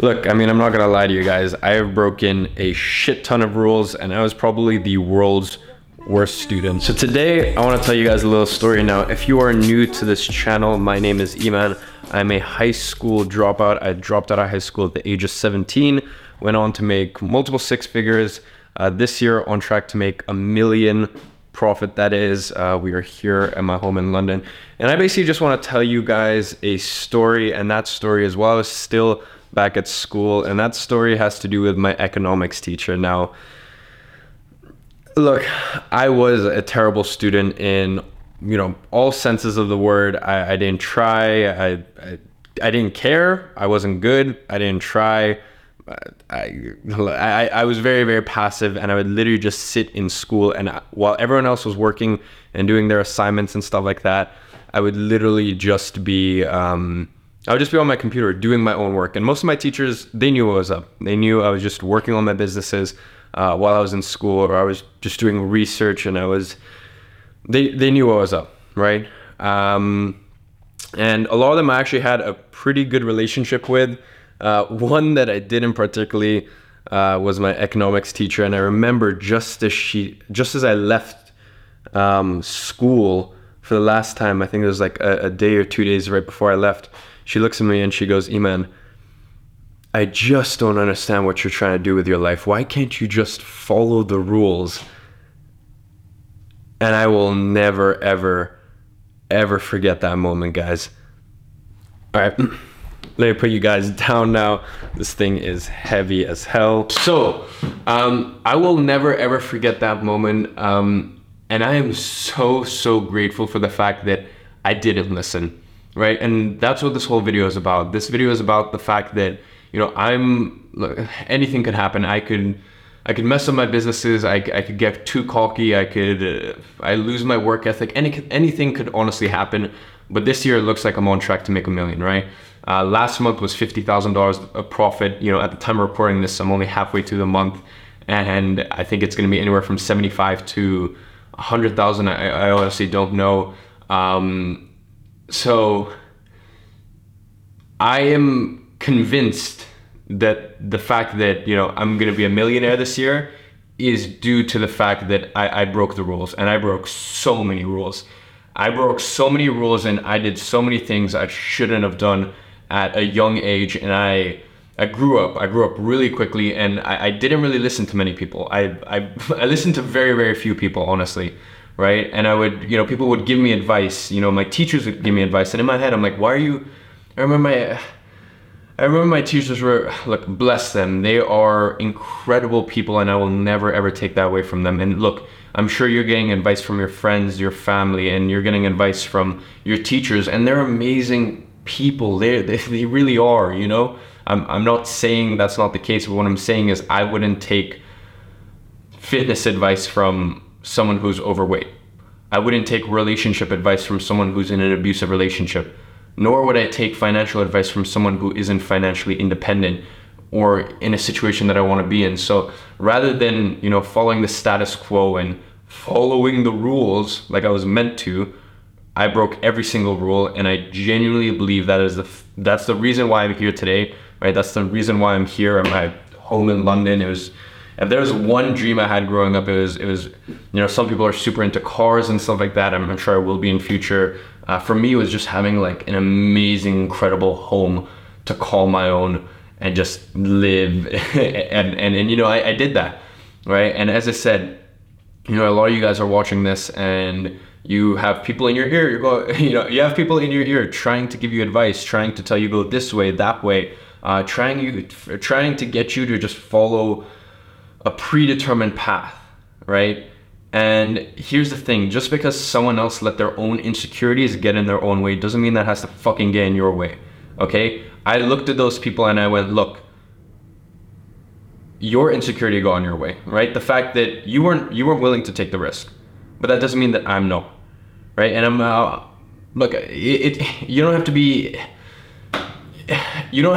Look, I mean, I'm not gonna lie to you guys. I have broken a shit ton of rules and I was probably the world's worst student. So today, I wanna tell you guys a little story. Now, if you are new to this channel, my name is Iman. I'm a high school dropout. I dropped out of high school at the age of 17, went on to make multiple six figures. This year, on track to make $1 million profit, that is. We are here at my home in London. And I basically just wanna tell you guys a story, and that story is while I was still back at school, and that story has to do with my economics teacher. Now, look, I was a terrible student in, you know, all senses of the word. I didn't try, I didn't care, I wasn't good, I didn't try. I was very, very passive, and I would literally just sit in school, and while everyone else was working and doing their assignments and stuff like that, I would literally just be, I would just be on my computer doing my own work. And most of my teachers, they knew what was up. They knew I was just working on my businesses while I was in school, or I was just doing research, and I was, they knew what was up, right? And a lot of them I actually had a pretty good relationship with. One that I didn't particularly was my economics teacher. And I remember just as I left school for the last time, I think it was like a day or 2 days right before I left, she looks at me and she goes, "Iman, I just don't understand what you're trying to do with your life. Why can't you just follow the rules?" And I will never, ever, ever forget that moment, guys. All right. Let me put you guys down now. This thing is heavy as hell. So, I will never ever forget that moment. And I am so, so grateful for the fact that I didn't listen, right? And that's what this whole video is about. This video is about the fact that, you know, look, anything could happen. I could mess up my businesses. I could get too cocky. I lose my work ethic. Anything could honestly happen. But this year it looks like I'm on track to make $1 million, right? Last month was $50,000 of profit. You know, at the time of reporting this, I'm only halfway through the month, and I think it's going to be anywhere from 75 to 100,000. I honestly don't know. So I am convinced that the fact that, you know, I'm going to be a millionaire this year is due to the fact that I broke the rules, and I broke so many rules. I broke so many rules, and I did so many things I shouldn't have done at a young age, and I grew up really quickly, and I didn't really listen to many people. I listened to very, very few people, honestly, right? And I would, you know, people would give me advice, you know, my teachers would give me advice, and in my head I'm like, why are you, I remember my teachers were, look, bless them. They are incredible people, and I will never ever take that away from them. And look, I'm sure you're getting advice from your friends, your family, and you're getting advice from your teachers, and they're amazing people. They really are, you know? I'm not saying that's not the case, but what I'm saying is I wouldn't take fitness advice from someone who's overweight. I wouldn't take relationship advice from someone who's in an abusive relationship. Nor would I take financial advice from someone who isn't financially independent or in a situation that I want to be in. So rather than, you know, following the status quo and following the rules like I was meant to, I broke every single rule, and I genuinely believe that is that's the reason why I'm here today, right? That's the reason why I'm here at my home in London. It was, if there was one dream I had growing up, it was, you know, some people are super into cars and stuff like that. I'm sure I will be in future. For me, it was just having like an amazing, incredible home to call my own and just live. and you know, I did that, right? And as I said, you know, a lot of you guys are watching this, and you have people in your ear. You have people in your ear trying to give you advice, trying to tell you go this way, that way, trying to get you to just follow a predetermined path, right? And here's the thing, just because someone else let their own insecurities get in their own way doesn't mean that has to fucking get in your way, okay? I looked at those people and I went, look, your insecurity got in your way, right? The fact that you weren't willing to take the risk, but that doesn't mean that I'm not, right? And I'm, look, you don't have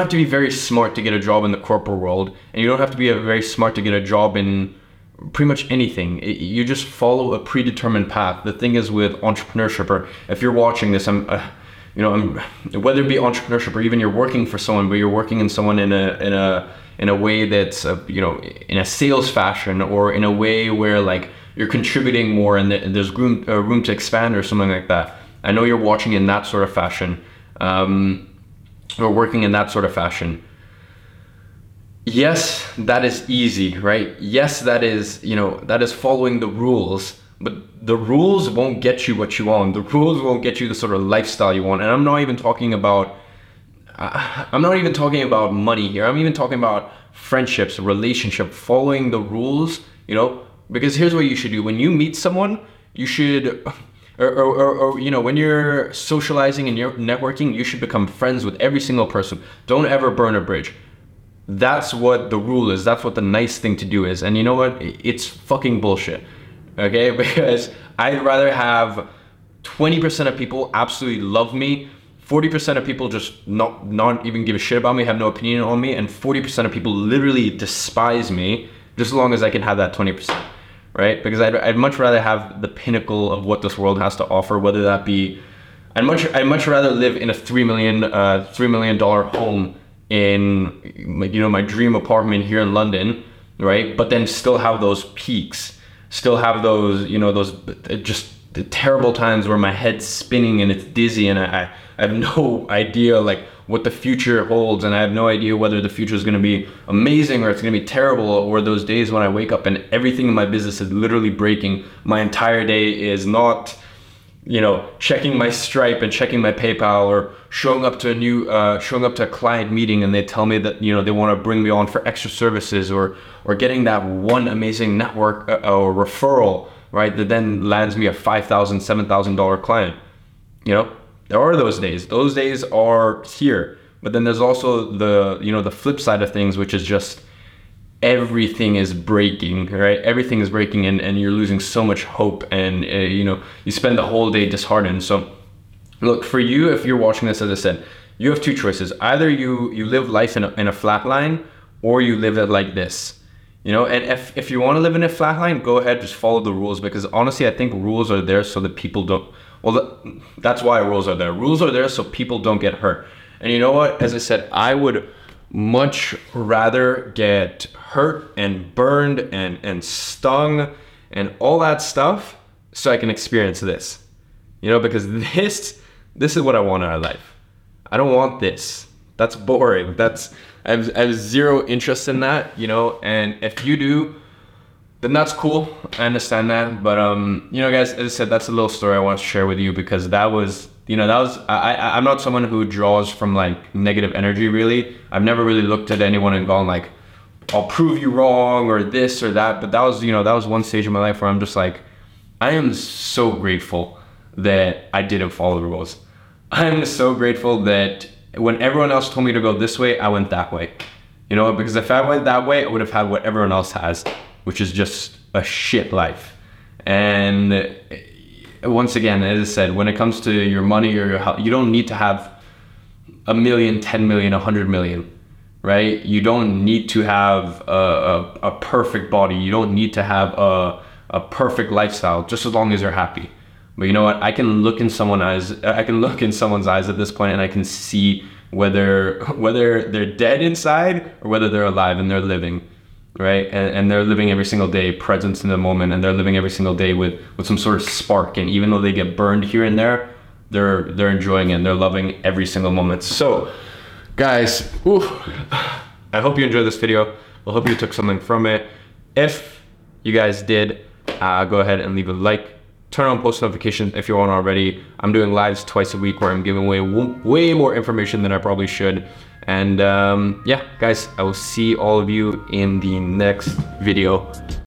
to be very smart to get a job in the corporate world, and you don't have to be very smart to get a job in pretty much anything. You just follow a predetermined path. The thing is with entrepreneurship, or if you're watching this, you know, whether it be entrepreneurship or even you're working for someone, but you're working in someone in a way that's, you know, in a sales fashion or in a way where like you're contributing more and there's room to expand or something like that. I know you're watching in that sort of fashion, or working in that sort of fashion. Yes, that is easy, right? Yes, that is, you know, that is following the rules, but the rules won't get you what you want. The rules won't get you the sort of lifestyle you want. And I'm not even talking about, money here. I'm even talking about friendships, relationship, following the rules, you know, because here's what you should do. When you meet someone, you should, or you know, when you're socializing and you're networking, you should become friends with every single person. Don't ever burn a bridge. That's what the rule is. That's what the nice thing to do is. And you know what? It's fucking bullshit. Okay? Because I'd rather have 20% of people absolutely love me, 40% of people just not even give a shit about me, have no opinion on me, and 40% of people literally despise me, just as long as I can have that 20%, right? Because I'd much rather have the pinnacle of what this world has to offer, whether that be, I'd much rather live in a $3 million home in, you know, my dream apartment here in London, right? But then still have those peaks, still have those, you know, those just the terrible times where my head's spinning and it's dizzy and I have no idea like what the future holds, and I have no idea whether the future is going to be amazing or it's going to be terrible, or those days when I wake up and everything in my business is literally breaking. My entire day is not, you know, checking my Stripe and checking my PayPal, or showing up to a client meeting and they tell me that, you know, they want to bring me on for extra services, or getting that one amazing network or referral, right, that then lands me a $5,000, $7,000 client. You know, there are those days. Those days are here. But then there's also the, you know, the flip side of things, which is just everything is breaking, right? Everything is breaking, and you're losing so much hope, and you know, you spend the whole day disheartened. So look, for you, if you're watching this, as I said, you have two choices. Either you live life in a flat line, or you live it like this, you know. And if you want to live in a flat line, go ahead, just follow the rules, because honestly, I think rules are there so that people don't, that's why rules are there. Rules are there so people don't get hurt. And you know what, as I said, I would much rather get hurt and burned and stung and all that stuff so I can experience this, you know, because this is what I want in our life. I don't want this. That's boring. I have zero interest in that, you know. And if you do, then that's cool. I understand that. But you know, guys, as I said, that's a little story I want to share with you, because that was, you know, I'm not someone who draws from like negative energy, really. I've never really looked at anyone and gone like, I'll prove you wrong or this or that. But that was, you know, that was one stage of my life where I'm just like, I am so grateful that I didn't follow the rules. I'm so grateful that when everyone else told me to go this way, I went that way. You know, because if I went that way, I would have had what everyone else has, which is just a shit life. And once again, as I said, when it comes to your money or your health, you don't need to have a million, 10 million, 100 million, right? You don't need to have a perfect body. You don't need to have a perfect lifestyle, just as long as you're happy. But you know what? I can look in someone's eyes at this point, and I can see whether they're dead inside or whether they're alive and they're living, right? And they're living every single day, presence in the moment, and they're living every single day with some sort of spark. And even though they get burned here and there, they're enjoying it and they're loving every single moment. So guys, I hope you enjoyed this video. I hope you took something from it. If you guys did, go ahead and leave a like. Turn on post notifications if you aren't already. I'm doing lives twice a week where I'm giving away way more information than I probably should. And yeah, guys, I will see all of you in the next video.